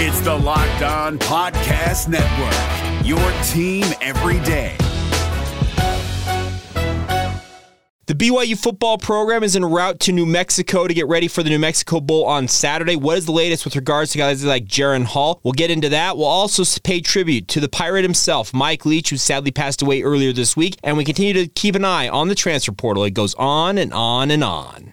It's the Locked On Podcast Network, your team every day. The BYU football program is en route to New Mexico to get ready for the New Mexico Bowl on Saturday. What is the latest with regards to guys like Jaren Hall? We'll get into that. We'll also pay tribute to the Pirate himself, Mike Leach, who sadly passed away earlier this week. And we continue to keep an eye on the transfer portal. It goes on and on and on.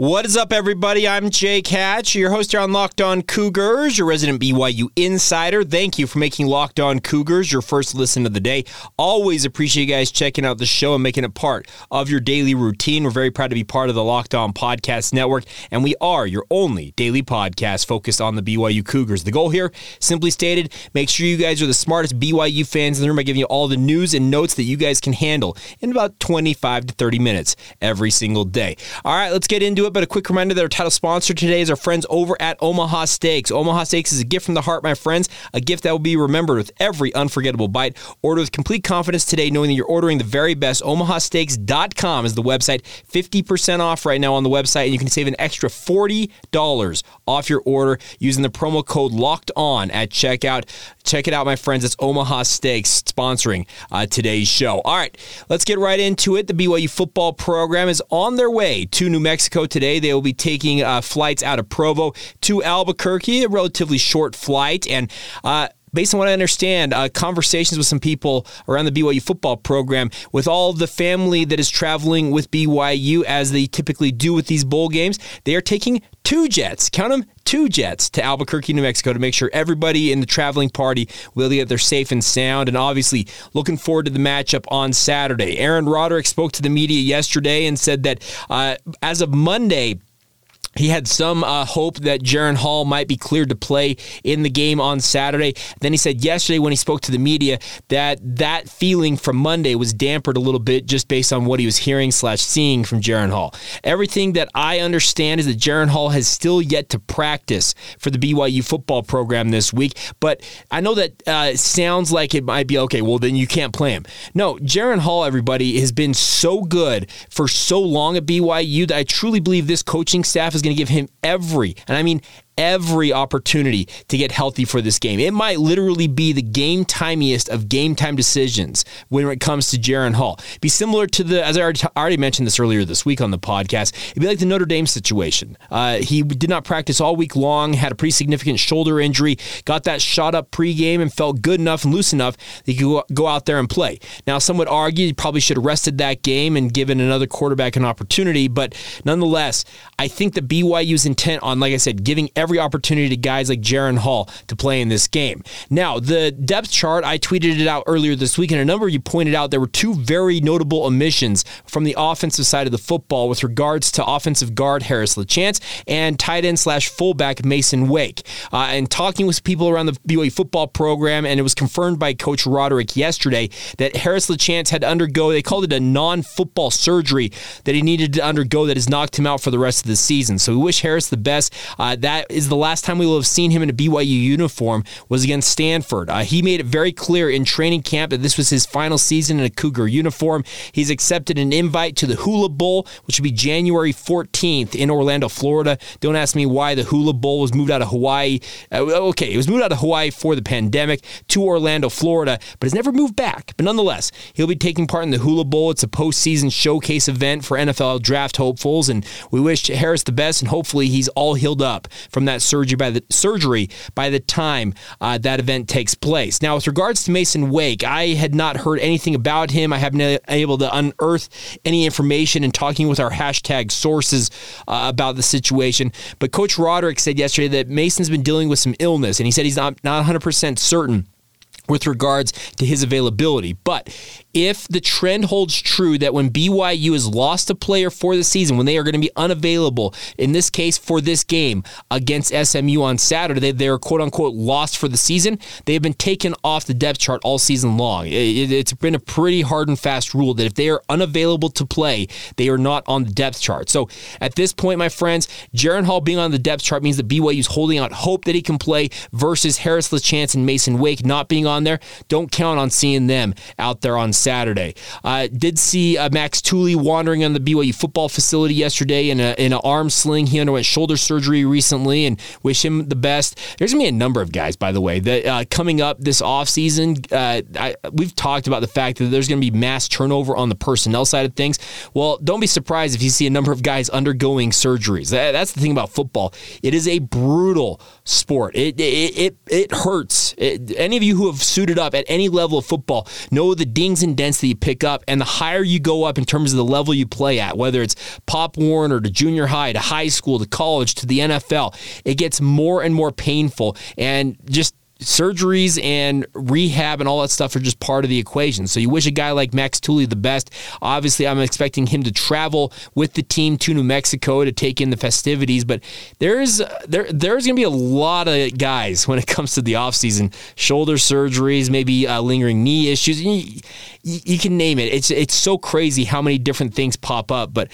What is up, everybody? I'm Jake Hatch, your host here on Locked On Cougars, your resident BYU insider. Thank you for making Locked On Cougars your first listen of the day. Always appreciate you guys checking out the show and making it part of your daily routine. We're very proud to be part of the Locked On Podcast Network, and we are your only daily podcast focused on the BYU Cougars. The goal here, simply stated, make sure you guys are the smartest BYU fans in the room by giving you all the news and notes that you guys can handle in about 25 to 30 minutes every single day. All right, let's get into it. But a quick reminder that our title sponsor today is our friends over at Omaha Steaks. Omaha Steaks is a gift from the heart, my friends, a gift that will be remembered with every unforgettable bite. Order with complete confidence today, knowing that you're ordering the very best. OmahaSteaks.com is the website. 50% off right now on the website, and you can save an extra $40 off your order using the promo code LOCKEDON at checkout. Check it out, my friends. It's Omaha Steaks sponsoring today's show. All right, let's get right into it. The BYU football program is on their way to New Mexico today. They will be taking flights out of Provo to Albuquerque, a relatively short flight. And based on what I understand, conversations with some people around the BYU football program, with all the family that is traveling with BYU, as they typically do with these bowl games, they are taking two jets, count them, two jets to Albuquerque, New Mexico, to make sure everybody in the traveling party will get there safe and sound. And obviously, looking forward to the matchup on Saturday. Aaron Roderick spoke to the media yesterday and said that as of Monday, he had some hope that Jaren Hall might be cleared to play in the game on Saturday. Then he said yesterday when he spoke to the media that that feeling from Monday was dampered a little bit just based on what he was hearing / seeing from Jaren Hall. Everything that I understand is that Jaren Hall has still yet to practice for the BYU football program this week. But I know that sounds like it might be, okay, well, then you can't play him. No, Jaren Hall, everybody, has been so good for so long at BYU that I truly believe this coaching staff is going to give him every opportunity to get healthy for this game. It might literally be the game-timiest of game-time decisions when it comes to Jaren Hall. It'd be similar to the, as I already mentioned this earlier this week on the podcast, it'd be like the Notre Dame situation. He did not practice all week long, had a pretty significant shoulder injury, got that shot up pregame and felt good enough and loose enough that he could go out there and play. Now, some would argue he probably should have rested that game and given another quarterback an opportunity, but nonetheless, I think that BYU's intent on, like I said, giving every opportunity to guys like Jaren Hall to play in this game. Now, the depth chart, I tweeted it out earlier this week, and a number of you pointed out there were two very notable omissions from the offensive side of the football with regards to offensive guard Harris Lachance and tight end / fullback Mason Wake. And talking with people around the BYU football program, and it was confirmed by Coach Roderick yesterday that Harris Lachance had to undergo, they called it a non-football surgery that he needed to undergo that has knocked him out for the rest of the season. So we wish Harris the best. That is the last time we will have seen him in a BYU uniform was against Stanford. He made it very clear in training camp that this was his final season in a Cougar uniform. He's accepted an invite to the Hula Bowl, which will be January 14th in Orlando, Florida. Don't ask me why the Hula Bowl was moved out of Hawaii. It was moved out of Hawaii for the pandemic to Orlando, Florida, but it's never moved back. But nonetheless, he'll be taking part in the Hula Bowl. It's a postseason showcase event for NFL draft hopefuls, and we wish Harris the best, and hopefully he's all healed up from that surgery by the time that event takes place. Now, with regards to Mason Wake, I had not heard anything about him. I haven't been able to unearth any information in talking with our hashtag sources about the situation. But Coach Roderick said yesterday that Mason's been dealing with some illness, and he said he's not 100% certain with regards to his availability. But if the trend holds true that when BYU has lost a player for the season, when they are going to be unavailable, in this case for this game against SMU on Saturday, they are quote-unquote lost for the season. They have been taken off the depth chart all season long. It's been a pretty hard and fast rule that if they are unavailable to play, they are not on the depth chart. So at this point, my friends, Jaren Hall being on the depth chart means that BYU is holding out hope that he can play versus Harris Lachance and Mason Wake not being on there. Don't count on seeing them out there on Saturday. Did see Max Tooley wandering on the BYU football facility yesterday in an arm sling. He underwent shoulder surgery recently, and wish him the best. There's going to be a number of guys, by the way, that coming up this offseason. We've talked about the fact that there's going to be mass turnover on the personnel side of things. Well, don't be surprised if you see a number of guys undergoing surgeries. That's the thing about football. It is a brutal sport. It hurts. Any of you who have suited up at any level of football know the dings and dents that you pick up, and the higher you go up in terms of the level you play at, whether it's Pop Warner to junior high to high school to college to the NFL, it gets more and more painful, and just surgeries and rehab and all that stuff are just part of the equation. So you wish a guy like Max Tooley the best. Obviously, I'm expecting him to travel with the team to New Mexico to take in the festivities, but there's going to be a lot of guys when it comes to the offseason. Shoulder surgeries, maybe lingering knee issues. You can name it. It's so crazy how many different things pop up, but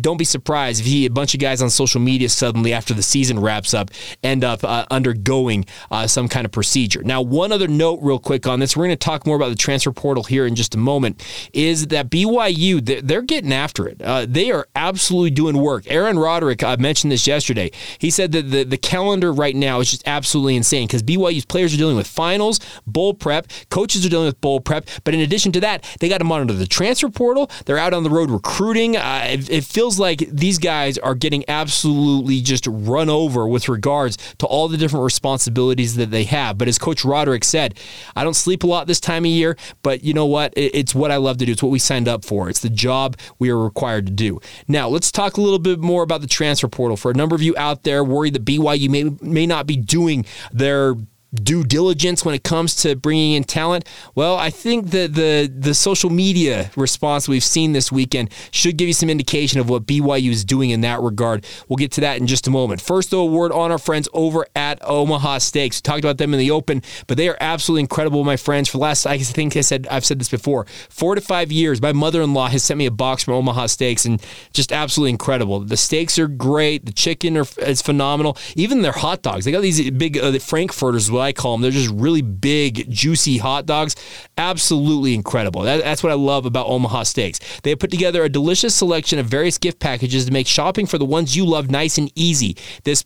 don't be surprised if a bunch of guys on social media suddenly after the season wraps up end up undergoing some kind of procedure. Now, one other note real quick on this, we're going to talk more about the transfer portal here in just a moment, is that BYU, they're getting after it. They are absolutely doing work. Aaron Roderick, I mentioned this yesterday, he said that the calendar right now is just absolutely insane because BYU's players are dealing with finals, bowl prep, coaches are dealing with bowl prep, but in addition to that, they got to monitor the transfer portal. They're out on the road recruiting. It feels like these guys are getting absolutely just run over with regards to all the different responsibilities that they have. But as Coach Roderick said, I don't sleep a lot this time of year, but you know what? It's what I love to do. It's what we signed up for. It's the job we are required to do. Now, let's talk a little bit more about the transfer portal. For a number of you out there worried that BYU may not be doing their due diligence when it comes to bringing in talent. Well, I think that the social media response we've seen this weekend should give you some indication of what BYU is doing in that regard. We'll get to that in just a moment. First, though, a word on our friends over at Omaha Steaks. We talked about them in the open, but they are absolutely incredible, my friends. For the last, I've said this before, 4 to 5 years, my mother-in-law has sent me a box from Omaha Steaks, and just absolutely incredible. The steaks are great. The chicken is phenomenal. Even their hot dogs. They got these big the Frankfurters, what I call them. They're just really big, juicy hot dogs. Absolutely incredible. That's what I love about Omaha Steaks. They have put together a delicious selection of various gift packages to make shopping for the ones you love nice and easy this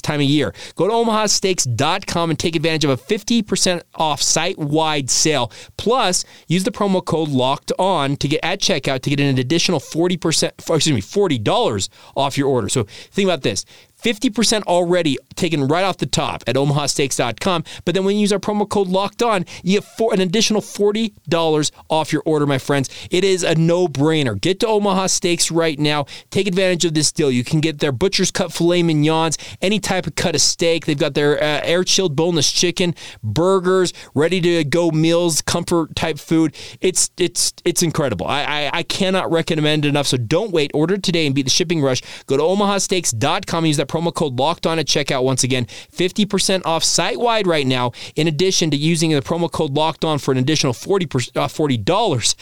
time of year. Go to omahasteaks.com and take advantage of a 50% off site-wide sale. Plus, use the promo code LOCKEDON to get at checkout to get an additional $40 off your order. So think about this. 50% already taken right off the top at omahasteaks.com. But then when you use our promo code Locked On, you get an additional $40 off your order, my friends. It is a no-brainer. Get to Omaha Steaks right now. Take advantage of this deal. You can get their butcher's cut filet mignons, any type of cut of steak. They've got their air-chilled boneless chicken, burgers, ready-to-go meals, comfort-type food. It's incredible. I cannot recommend it enough, so don't wait. Order today and beat the shipping rush. Go to omahasteaks.com and use that promo code Locked On at checkout. Once again, 50% off site-wide right now, in addition to using the promo code Locked On for an additional $40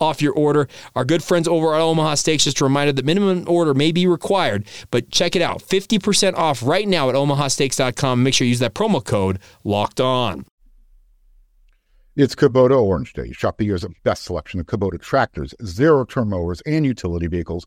off your order. Our good friends over at Omaha Steaks, just a reminder that minimum order may be required, but check it out. 50% off right now at omahasteaks.com. Make sure you use that promo code Locked On. It's Kubota Orange Day. Shop the year's best selection of Kubota tractors, zero-turn mowers, and utility vehicles,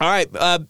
All right,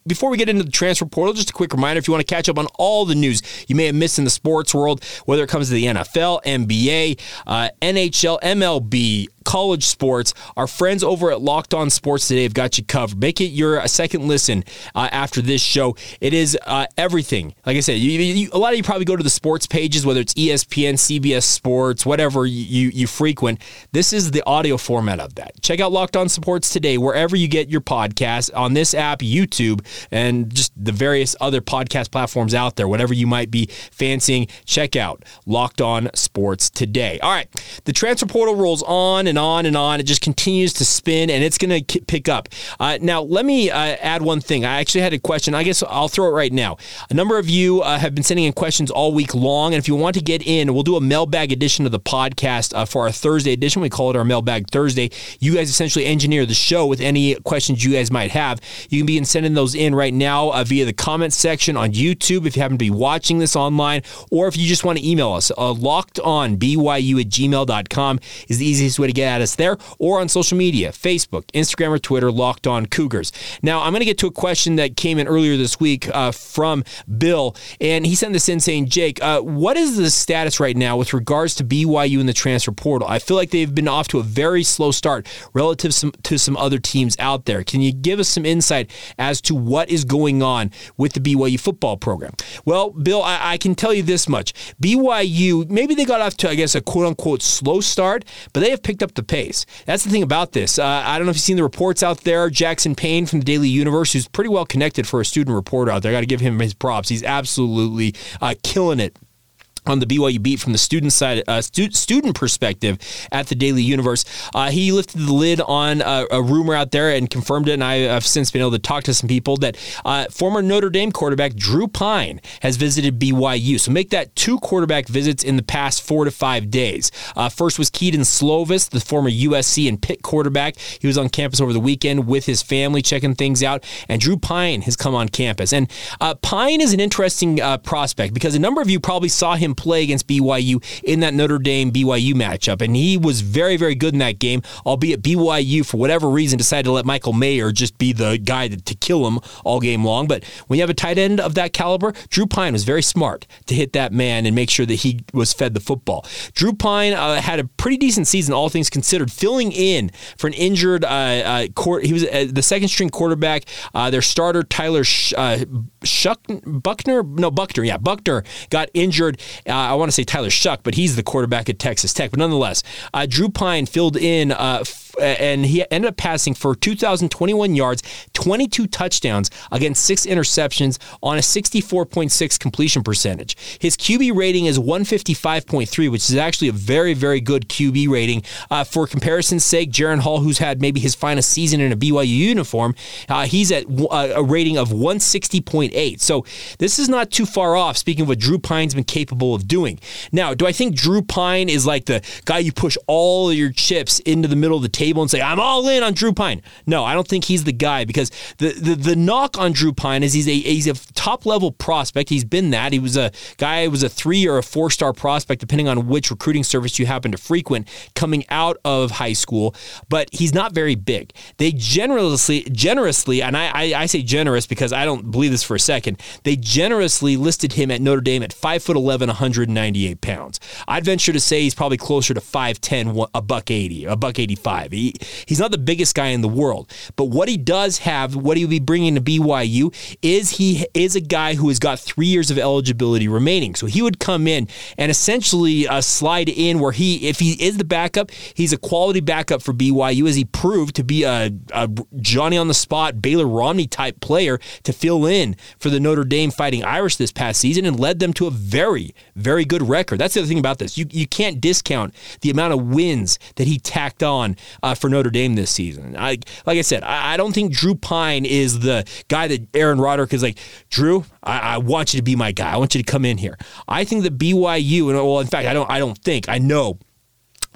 before we get into the transfer portal, just a quick reminder, if you want to catch up on all the news you may have missed in the sports world, whether it comes to the NFL, NBA, NHL, MLB, college sports, our friends over at Locked On Sports Today have got you covered. Make it your second listen after this show. It is everything. Like I said, you, a lot of you probably go to the sports pages, whether it's ESPN, CBS Sports, whatever you frequent. This is the audio format of that. Check out Locked On Sports Today wherever you get your podcast, on this app, YouTube, and just the various other podcast platforms out there. Whatever you might be fancying, check out Locked On Sports Today. All right, the transfer portal rolls on and on and on. It just continues to spin, and it's going to pick up. Now, let me add one thing. I actually had a question. I guess I'll throw it right now. A number of you have been sending in questions all week long, and if you want to get in, we'll do a mailbag edition of the podcast for our Thursday edition. We call it our Mailbag Thursday. You guys essentially engineer the show with any questions you guys might have. You can be sending those in right now via the comment section on YouTube if you happen to be watching this online, or if you just want to email us, lockedonbyu@gmail.com is the easiest way to get at us there, or on social media, Facebook, Instagram, or Twitter, Locked On Cougars. Now, I'm going to get to a question that came in earlier this week from Bill, and he sent this in saying, Jake, what is the status right now with regards to BYU in the transfer portal? I feel like they've been off to a very slow start relative to some other teams out there. Can you give us some insight as to what is going on with the BYU football program? Well, Bill, I can tell you this much. BYU, maybe they got off to, I guess, a quote-unquote slow start, but they have picked up the pace. That's the thing about this. I don't know if you've seen the reports out there. Jackson Payne from the Daily Universe, who's pretty well connected for a student reporter out there. I got to give him his props. He's absolutely killing it on the BYU beat from the student side, student perspective at the Daily Universe. He lifted the lid on a rumor out there and confirmed it, and I have since been able to talk to some people that former Notre Dame quarterback Drew Pine has visited BYU. So make that two quarterback visits in the past 4 to 5 days. First was Keaton Slovis, the former USC and Pitt quarterback. He was on campus over the weekend with his family checking things out, and Drew Pine has come on campus. And Pine is an interesting prospect because a number of you probably saw him play against BYU in that Notre Dame BYU matchup, and he was very, very good in that game, albeit BYU, for whatever reason, decided to let Michael Mayer just be the guy to kill him all game long. But when you have a tight end of that caliber, Drew Pine was very smart to hit that man and make sure that he was fed the football. Drew Pine had a pretty decent season, all things considered, filling in for an injured he was the second-string quarterback. Their starter, Tyler Buckner got injured. I want to say Tyler Shuck, but he's the quarterback at Texas Tech. But nonetheless, Drew Pine filled in, and he ended up passing for 2,021 yards, 22 touchdowns against 6 interceptions on a 64.6 completion percentage. His QB rating is 155.3, which is actually a very, very good QB rating. For comparison's sake, Jaren Hall, who's had maybe his finest season in a BYU uniform, he's at a rating of 160.8. So this is not too far off, speaking of what Drew Pine's been capable of doing. Now, do I think Drew Pine is like the guy you push all your chips into the middle of the table and say, I'm all in on Drew Pine? No, I don't think he's the guy, because the knock on Drew Pine is he's a top-level prospect. He's been that. He was a guy who was a 3- or 4-star prospect, depending on which recruiting service you happen to frequent, coming out of high school, but he's not very big. They generously, and I say generous because I don't believe this for a second, they generously listed him at Notre Dame at 5'11", 198 pounds. I'd venture to say he's probably closer to 5'10", a buck 85. He's not the biggest guy in the world, but what he does have, what he will be bringing to BYU, is he is a guy who has got 3 years of eligibility remaining. So he would come in and essentially slide in where if he is the backup, he's a quality backup for BYU, as he proved to be a Johnny on the spot, Baylor Romney type player to fill in for the Notre Dame Fighting Irish this past season and led them to a very, very good record. That's the other thing about this. You can't discount the amount of wins that he tacked on for Notre Dame this season. Like I said, I don't think Drew Pine is the guy that Aaron Roderick is like, Drew, I want you to be my guy. I want you to come in here. I think that BYU, and well, in fact, I know,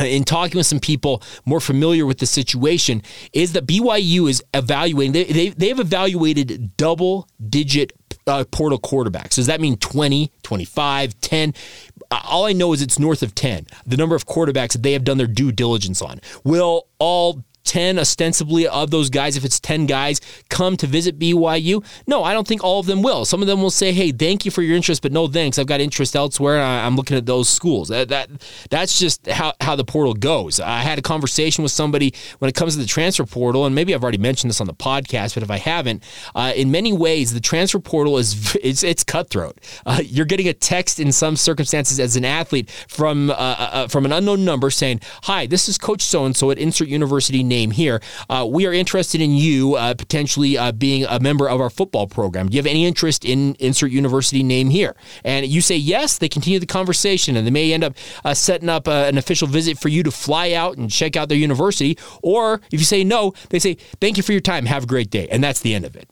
in talking with some people more familiar with the situation, is that BYU is evaluating. They've evaluated double-digit portal quarterbacks. Does that mean 20, 25, 10? All I know is it's north of 10, the number of quarterbacks that they have done their due diligence on. Will all 10 ostensibly of those guys, if it's 10 guys, come to visit BYU? No, I don't think all of them will. Some of them will say, hey, thank you for your interest, but no thanks. I've got interest elsewhere, and I'm looking at those schools. That's just how the portal goes. I had a conversation with somebody when it comes to the transfer portal, and maybe I've already mentioned this on the podcast, but if I haven't, in many ways, the transfer portal is it's cutthroat. You're getting a text in some circumstances as an athlete from an unknown number saying, hi, this is Coach so-and-so at insert university name here. We are interested in you potentially being a member of our football program. Do you have any interest in insert university name here? And you say yes, they continue the conversation, and they may end up setting up an official visit for you to fly out and check out their university. Or if you say no, they say, thank you for your time. Have a great day. And that's the end of it.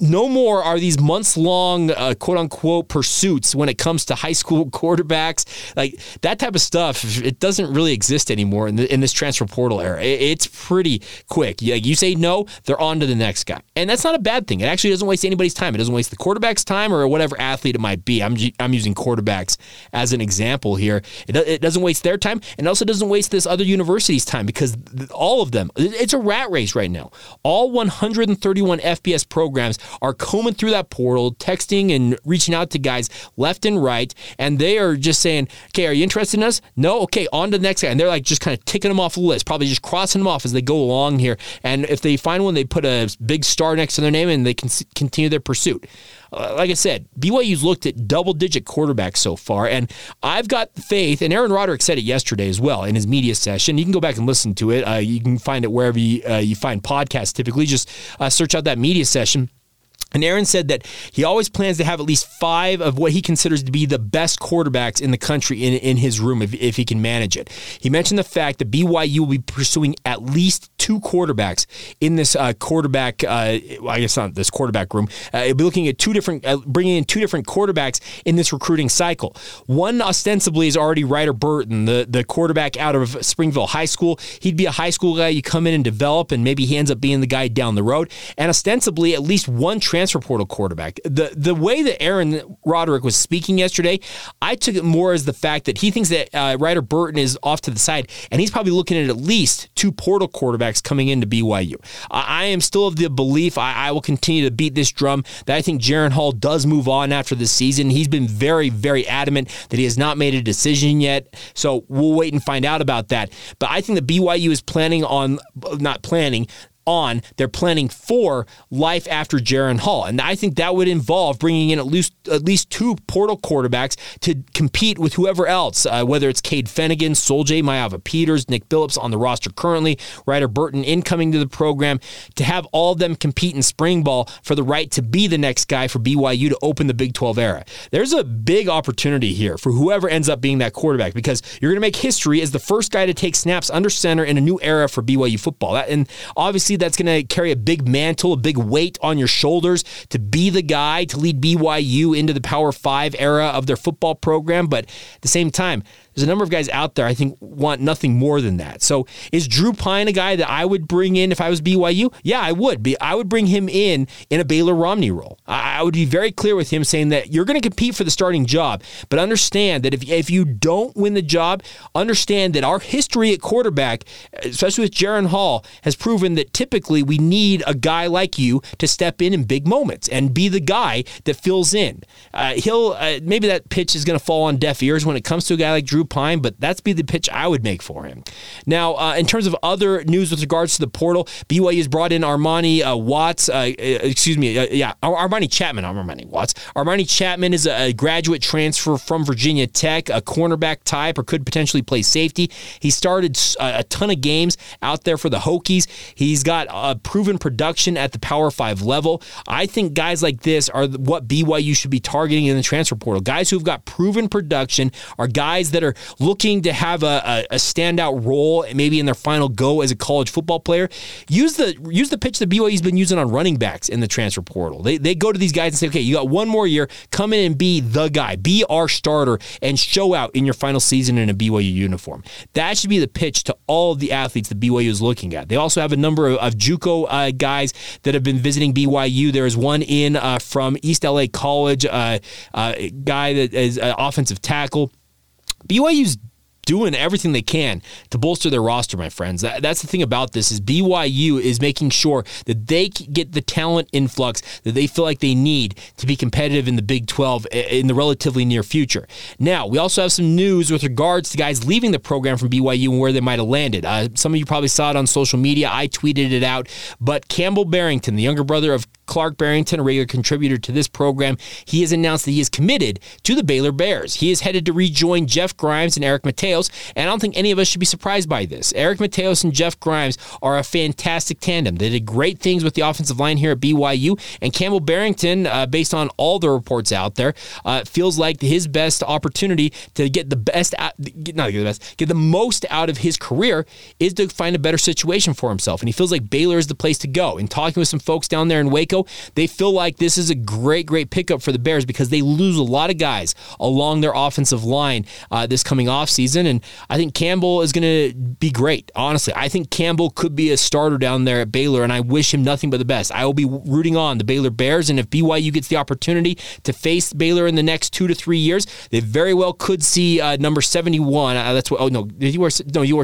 No more are these months-long, quote-unquote, pursuits when it comes to high school quarterbacks. Like, that type of stuff, it doesn't really exist anymore in this transfer portal era. It's pretty quick. You say no, they're on to the next guy. And that's not a bad thing. It actually doesn't waste anybody's time. It doesn't waste the quarterback's time or whatever athlete it might be. I'm using quarterbacks as an example here. It doesn't waste their time, and also doesn't waste this other university's time, because all of them, it's a rat race right now. All 131 FBS programs are combing through that portal, texting and reaching out to guys left and right, and they are just saying, okay, are you interested in us? No? Okay, on to the next guy. And they're like just kind of ticking them off the list, probably just crossing them off as they go along here. And if they find one, they put a big star next to their name and they can continue their pursuit. Like I said, BYU's looked at double-digit quarterbacks so far, and I've got faith, and Aaron Roderick said it yesterday as well in his media session. You can go back and listen to it. You can find it wherever you find podcasts. Typically, just search out that media session. And Aaron said that he always plans to have at least 5 of what he considers to be the best quarterbacks in the country in his room if he can manage it. He mentioned the fact that BYU will be pursuing at least 2 quarterbacks in this I guess not this quarterback room. He'll be looking at bringing in 2 different quarterbacks in this recruiting cycle. One ostensibly is already Ryder Burton, the quarterback out of Springville High School. He'd be a high school guy you come in and develop, and maybe he ends up being the guy down the road. And ostensibly, at least one transfer portal quarterback. The way that Aaron Roderick was speaking yesterday, I took it more as the fact that he thinks that Ryder Burton is off to the side, and he's probably looking at least 2 portal quarterbacks coming into BYU. I am still of the belief, I will continue to beat this drum, that I think Jaren Hall does move on after this season. He's been very, very adamant that he has not made a decision yet, so we'll wait and find out about that. But I think that BYU is they're planning for life after Jaren Hall. And I think that would involve bringing in at least 2 portal quarterbacks to compete with whoever else, whether it's Cade Fennigan, Soljay Maiava-Peters, Nick Billups on the roster currently, Ryder Burton incoming to the program, to have all of them compete in spring ball for the right to be the next guy for BYU to open the Big 12 era. There's a big opportunity here for whoever ends up being that quarterback, because you're going to make history as the first guy to take snaps under center in a new era for BYU football. And obviously, that's going to carry a big mantle, a big weight on your shoulders to be the guy to lead BYU into the Power 5 era of their football program. But at the same time, there's a number of guys out there I think want nothing more than that. So is Drew Pine a guy that I would bring in if I was BYU? Yeah, I would. I would bring him in a Baylor Romney role. I would be very clear with him saying that you're going to compete for the starting job, but understand that if you don't win the job, understand that our history at quarterback, especially with Jaren Hall, has proven that typically we need a guy like you to step in big moments and be the guy that fills in. Maybe that pitch is going to fall on deaf ears when it comes to a guy like Drew Pine, but that's be the pitch I would make for him. Now, in terms of other news with regards to the portal, BYU has brought in Armani Chapman. Armani Watts. Armani Chapman is a graduate transfer from Virginia Tech, a cornerback type, or could potentially play safety. He started a ton of games out there for the Hokies. He's got proven production at the Power 5 level. I think guys like this are what BYU should be targeting in the transfer portal. Guys who've got proven production are guys that are looking to have a standout role, maybe in their final go as a college football player. Use the pitch that BYU's been using on running backs in the transfer portal. They go to these guys and say, okay, you got one more year, come in and be the guy, be our starter, and show out in your final season in a BYU uniform. That should be the pitch to all of the athletes that BYU is looking at. They also have a number of JUCO guys that have been visiting BYU. There is one in from East LA College, guy that is an offensive tackle. BYU's doing everything they can to bolster their roster, my friends. That's the thing about this is BYU is making sure that they get the talent influx that they feel like they need to be competitive in the Big 12 in the relatively near future. Now, we also have some news with regards to guys leaving the program from BYU and where they might have landed. Some of you probably saw it on social media. I tweeted it out. But Campbell Barrington, the younger brother of Clark Barrington, a regular contributor to this program, he has announced that he is committed to the Baylor Bears. He is headed to rejoin Jeff Grimes and Eric Mateos, and I don't think any of us should be surprised by this. Eric Mateos and Jeff Grimes are a fantastic tandem. They did great things with the offensive line here at BYU, and Campbell Barrington, based on all the reports out there, feels like his best opportunity to get the most out of his career is to find a better situation for himself, and he feels like Baylor is the place to go. In talking with some folks down there in Waco, they feel like this is a great pickup for the Bears because they lose a lot of guys along their offensive line this coming offseason, and I think Campbell is going to be great. Honestly, I think Campbell could be a starter down there at Baylor, and I wish him nothing but the best. I will be rooting on the Baylor Bears, and if BYU gets the opportunity to face Baylor in the next 2 to 3 years, they very well could see number 71. You were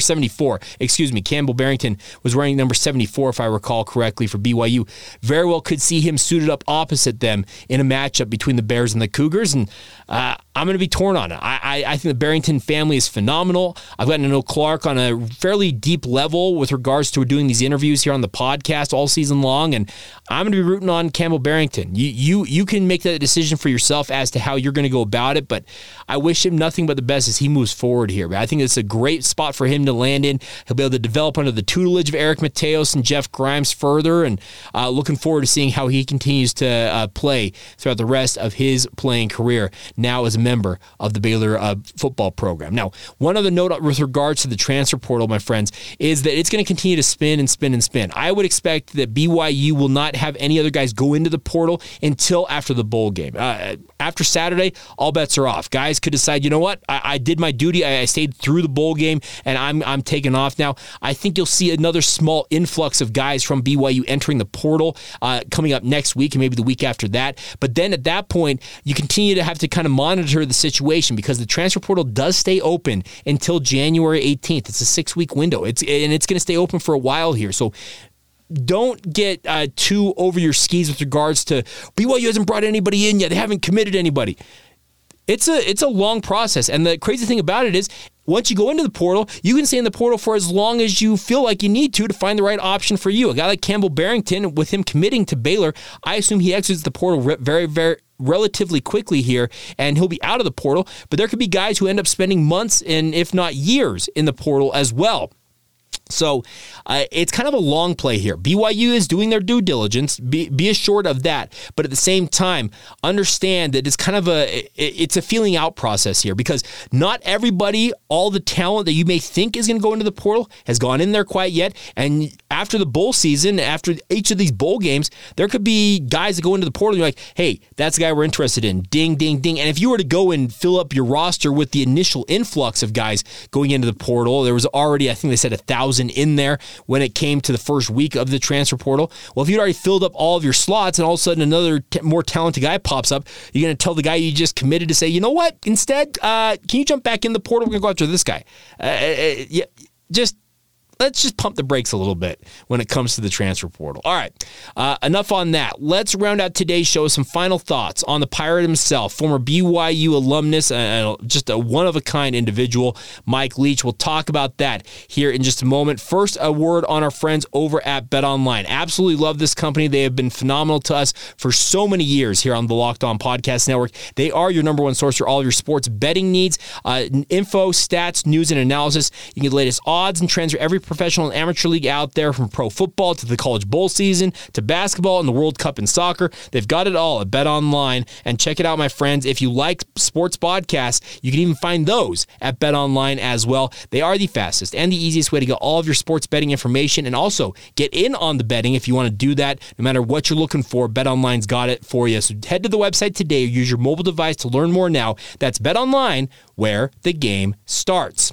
74. Excuse me. Campbell Barrington was wearing number 74, if I recall correctly, for BYU. Very well could see him suited up opposite them in a matchup between the Bears and the Cougars, and I'm going to be torn on it. I think the Barrington family is phenomenal. I've gotten to know Clark on a fairly deep level with regards to doing these interviews here on the podcast all season long, and I'm going to be rooting on Campbell Barrington. You can make that decision for yourself as to how you're going to go about it, but I wish him nothing but the best as he moves forward here. But I think it's a great spot for him to land in. He'll be able to develop under the tutelage of Eric Mateos and Jeff Grimes further, and looking forward to seeing how he continues to play throughout the rest of his playing career now as a member of the Baylor football program. Now, one other note with regards to the transfer portal, my friends, is that it's going to continue to spin and spin and spin. I would expect that BYU will not have any other guys go into the portal until after the bowl game. After Saturday, all bets are off. Guys could decide, you know what, I did my duty. I stayed through the bowl game, and I'm taking off now. I think you'll see another small influx of guys from BYU entering the portal coming up next week and maybe the week after that. But then at that point, you continue to have to kind of monitor the situation because the transfer portal does stay open until January 18th. It's a 6-week window, and it's going to stay open for a while here. So don't get too over your skis with regards to BYU hasn't brought anybody in yet. They haven't committed anybody. It's a long process, and the crazy thing about it is once you go into the portal, you can stay in the portal for as long as you feel like you need to find the right option for you. A guy like Campbell Barrington, with him committing to Baylor, I assume he exits the portal very, very relatively quickly here, and he'll be out of the portal, but there could be guys who end up spending months and if not years in the portal as well. So it's kind of a long play here. BYU is doing their due diligence. Be assured of that. But at the same time, understand that it's kind of a feeling out process here because not everybody, all the talent that you may think is going to go into the portal has gone in there quite yet. And after the bowl season, after each of these bowl games, there could be guys that go into the portal and you're like, hey, that's the guy we're interested in. Ding, ding, ding. And if you were to go and fill up your roster with the initial influx of guys going into the portal, there was already, I think they said 1,000 in there when it came to the first week of the transfer portal. Well, if you'd already filled up all of your slots and all of a sudden another more talented guy pops up, you're going to tell the guy you just committed to say, you know what, instead, can you jump back in the portal? We're going to go after this guy. Let's just pump the brakes a little bit when it comes to the transfer portal. All right, enough on that. Let's round out today's show with some final thoughts on the Pirate himself, former BYU alumnus, just a one-of-a-kind individual, Mike Leach. We'll talk about that here in just a moment. First, a word on our friends over at BetOnline. Absolutely love this company. They have been phenomenal to us for so many years here on the Locked On Podcast Network. They are your number one source for all of your sports betting needs, info, stats, news, and analysis. You can get the latest odds and trends for every professional and amateur league out there, from pro football to the college bowl season to basketball and the World Cup and soccer. They've got it all at BetOnline. And check it out, my friends. If you like sports podcasts, you can even find those at BetOnline as well. They are the fastest and the easiest way to get all of your sports betting information and also get in on the betting if you want to do that. No matter what you're looking for, BetOnline's got it for you. So head to the website today or use your mobile device to learn more now. That's BetOnline, where the game starts.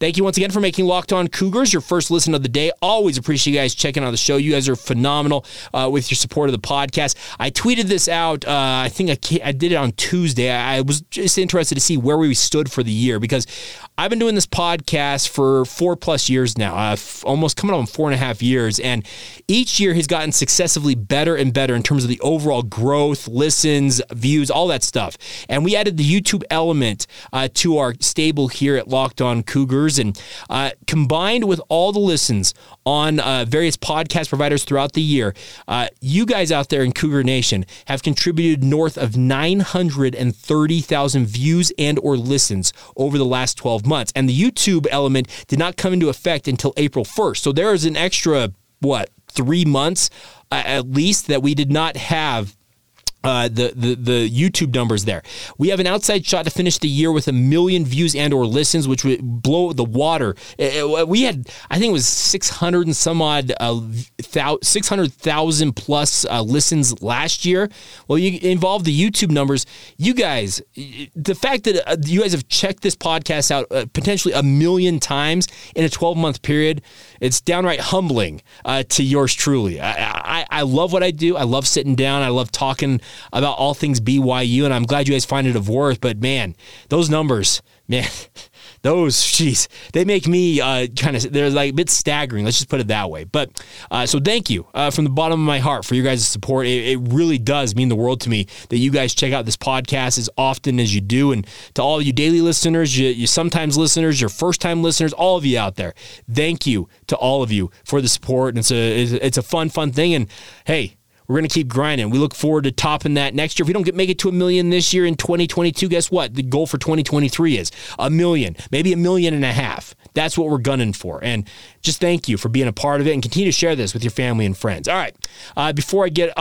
Thank you once again for making Locked On Cougars your first listen of the day. Always appreciate you guys checking out the show. You guys are phenomenal with your support of the podcast. I tweeted this out. I did it on Tuesday. I was just interested to see where we stood for the year, because I've been doing this podcast for 4+ years now, almost coming up on 4.5 years. And each year has gotten successively better and better in terms of the overall growth, listens, views, all that stuff. And we added the YouTube element to our stable here at Locked On Cougars. And combined with all the listens on various podcast providers throughout the year, you guys out there in Cougar Nation have contributed north of 930,000 views and or listens over the last 12 months. And the YouTube element did not come into effect until April 1st. So there is an extra, 3 months at least that we did not have the YouTube numbers there. We have an outside shot to finish the year with 1 million views and or listens, which would blow the water. We had, I think it was 600 and some odd, 600,000 plus listens last year. Well, you involve the YouTube numbers. You guys, the fact that you guys have checked this podcast out potentially 1 million times in a 12-month period, it's downright humbling to yours truly. I love what I do. I love sitting down. I love talking about all things BYU, and I'm glad you guys find it of worth. But man, those numbers, man, they make me they're like a bit staggering. Let's just put it that way. But so thank you from the bottom of my heart for your guys' support. It really does mean the world to me that you guys check out this podcast as often as you do. And to all you daily listeners, you sometimes listeners, your first time listeners, all of you out there, thank you to all of you for the support. And it's a fun thing. And hey, we're going to keep grinding. We look forward to topping that next year. If we don't make it to 1 million this year in 2022, guess what? The goal for 2023 is 1 million, maybe 1.5 million. That's what we're gunning for. And just thank you for being a part of it, and continue to share this with your family and friends. All right. Before I get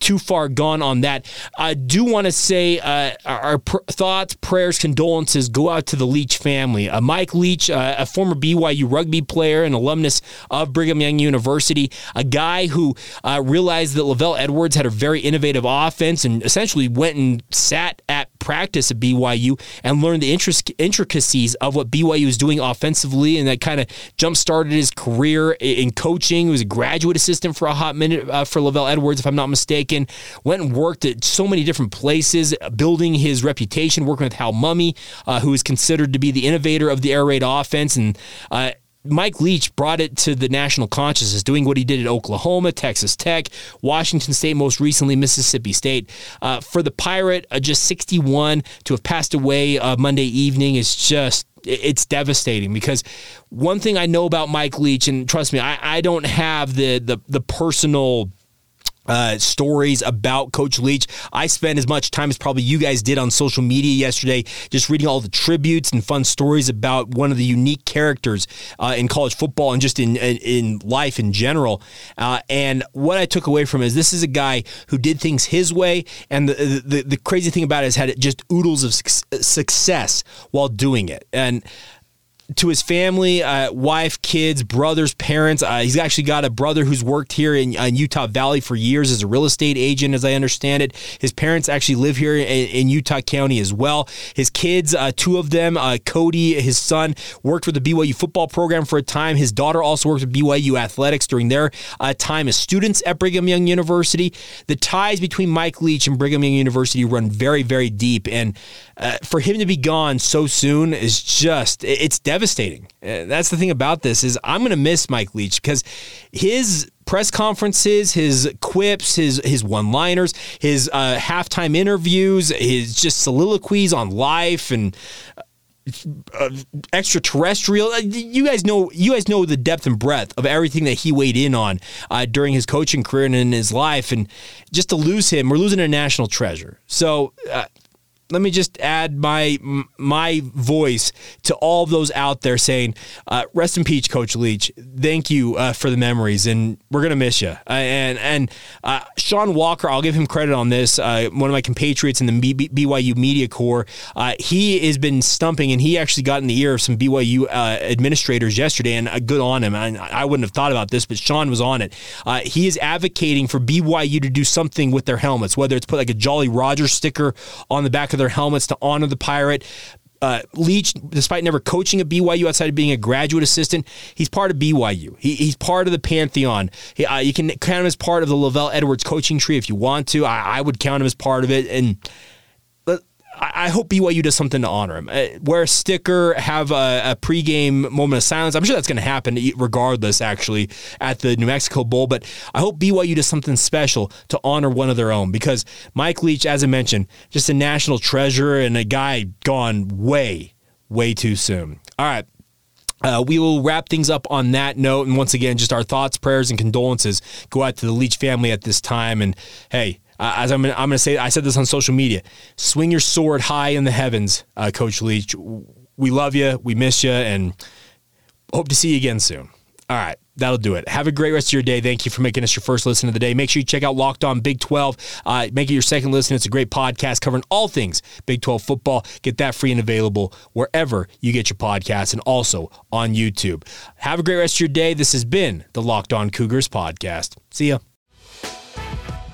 too far gone on that, I do want to say our thoughts, prayers, condolences go out to the Leach family. Mike Leach, a former BYU rugby player and alumnus of Brigham Young University, a guy who realized that Lavelle Edwards had a very innovative offense and essentially went and sat at practice at BYU and learned the intricacies of what BYU is doing offensively, and that kind of jump-started his career in coaching. He was a graduate assistant for a hot minute for Lavelle Edwards, if I'm not mistaken. Went and worked at so many different places, building his reputation, working with Hal Mummy, who is considered to be the innovator of the air raid offense, and Mike Leach brought it to the national consciousness, doing what he did at Oklahoma, Texas Tech, Washington State, most recently Mississippi State. For the Pirate, just 61, to have passed away Monday evening is just, it's devastating, because one thing I know about Mike Leach, and trust me, I don't have the personal stories about Coach Leach. I spent as much time as probably you guys did on social media yesterday, just reading all the tributes and fun stories about one of the unique characters in college football and just in life in general. And what I took away from it is this is a guy who did things his way, and the crazy thing about it is had just oodles of success while doing it. And to his family, wife, kids, brothers, parents. He's actually got a brother who's worked here in Utah Valley for years as a real estate agent, as I understand it. His parents actually live here in Utah County as well. His kids, two of them, Cody, his son, worked with the BYU football program for a time. His daughter also worked with BYU athletics during their time as students at Brigham Young University. The ties between Mike Leach and Brigham Young University run very, very deep, and for him to be gone so soon is just, it's devastating. That's the thing about this, is I'm going to miss Mike Leach, because his press conferences, his quips, his one-liners, his halftime interviews, his just soliloquies on life and extraterrestrial. You guys know the depth and breadth of everything that he weighed in on during his coaching career and in his life, and just to lose him, we're losing a national treasure. So let me just add my voice to all of those out there saying, rest in peace, Coach Leach. Thank you for the memories, and we're going to miss you. And Sean Walker, I'll give him credit on this, one of my compatriots in the BYU Media Corps. He has been stumping, and he actually got in the ear of some BYU administrators yesterday, and good on him. I wouldn't have thought about this, but Sean was on it. He is advocating for BYU to do something with their helmets, whether it's put like a Jolly Roger sticker on the back of their helmets to honor the Pirate. Leach, despite never coaching at BYU outside of being a graduate assistant, he's part of BYU. He's part of the Pantheon. You can count him as part of the Lavelle Edwards coaching tree if you want to. I would count him as part of it, and I hope BYU does something to honor him. Wear a sticker, have a pregame moment of silence. I'm sure that's going to happen regardless, actually, at the New Mexico Bowl. But I hope BYU does something special to honor one of their own, because Mike Leach, as I mentioned, just a national treasure and a guy gone way, way too soon. All right. We will wrap things up on that note. And once again, just our thoughts, prayers, and condolences go out to the Leach family at this time. And, hey, as I'm going to say, I said this on social media, swing your sword high in the heavens, Coach Leach. We love you. We miss you. And hope to see you again soon. All right. That'll do it. Have a great rest of your day. Thank you for making us your first listen of the day. Make sure you check out Locked On Big 12. Make it your second listen. It's a great podcast covering all things Big 12 football. Get that free and available wherever you get your podcasts, and also on YouTube. Have a great rest of your day. This has been the Locked On Cougars podcast. See ya.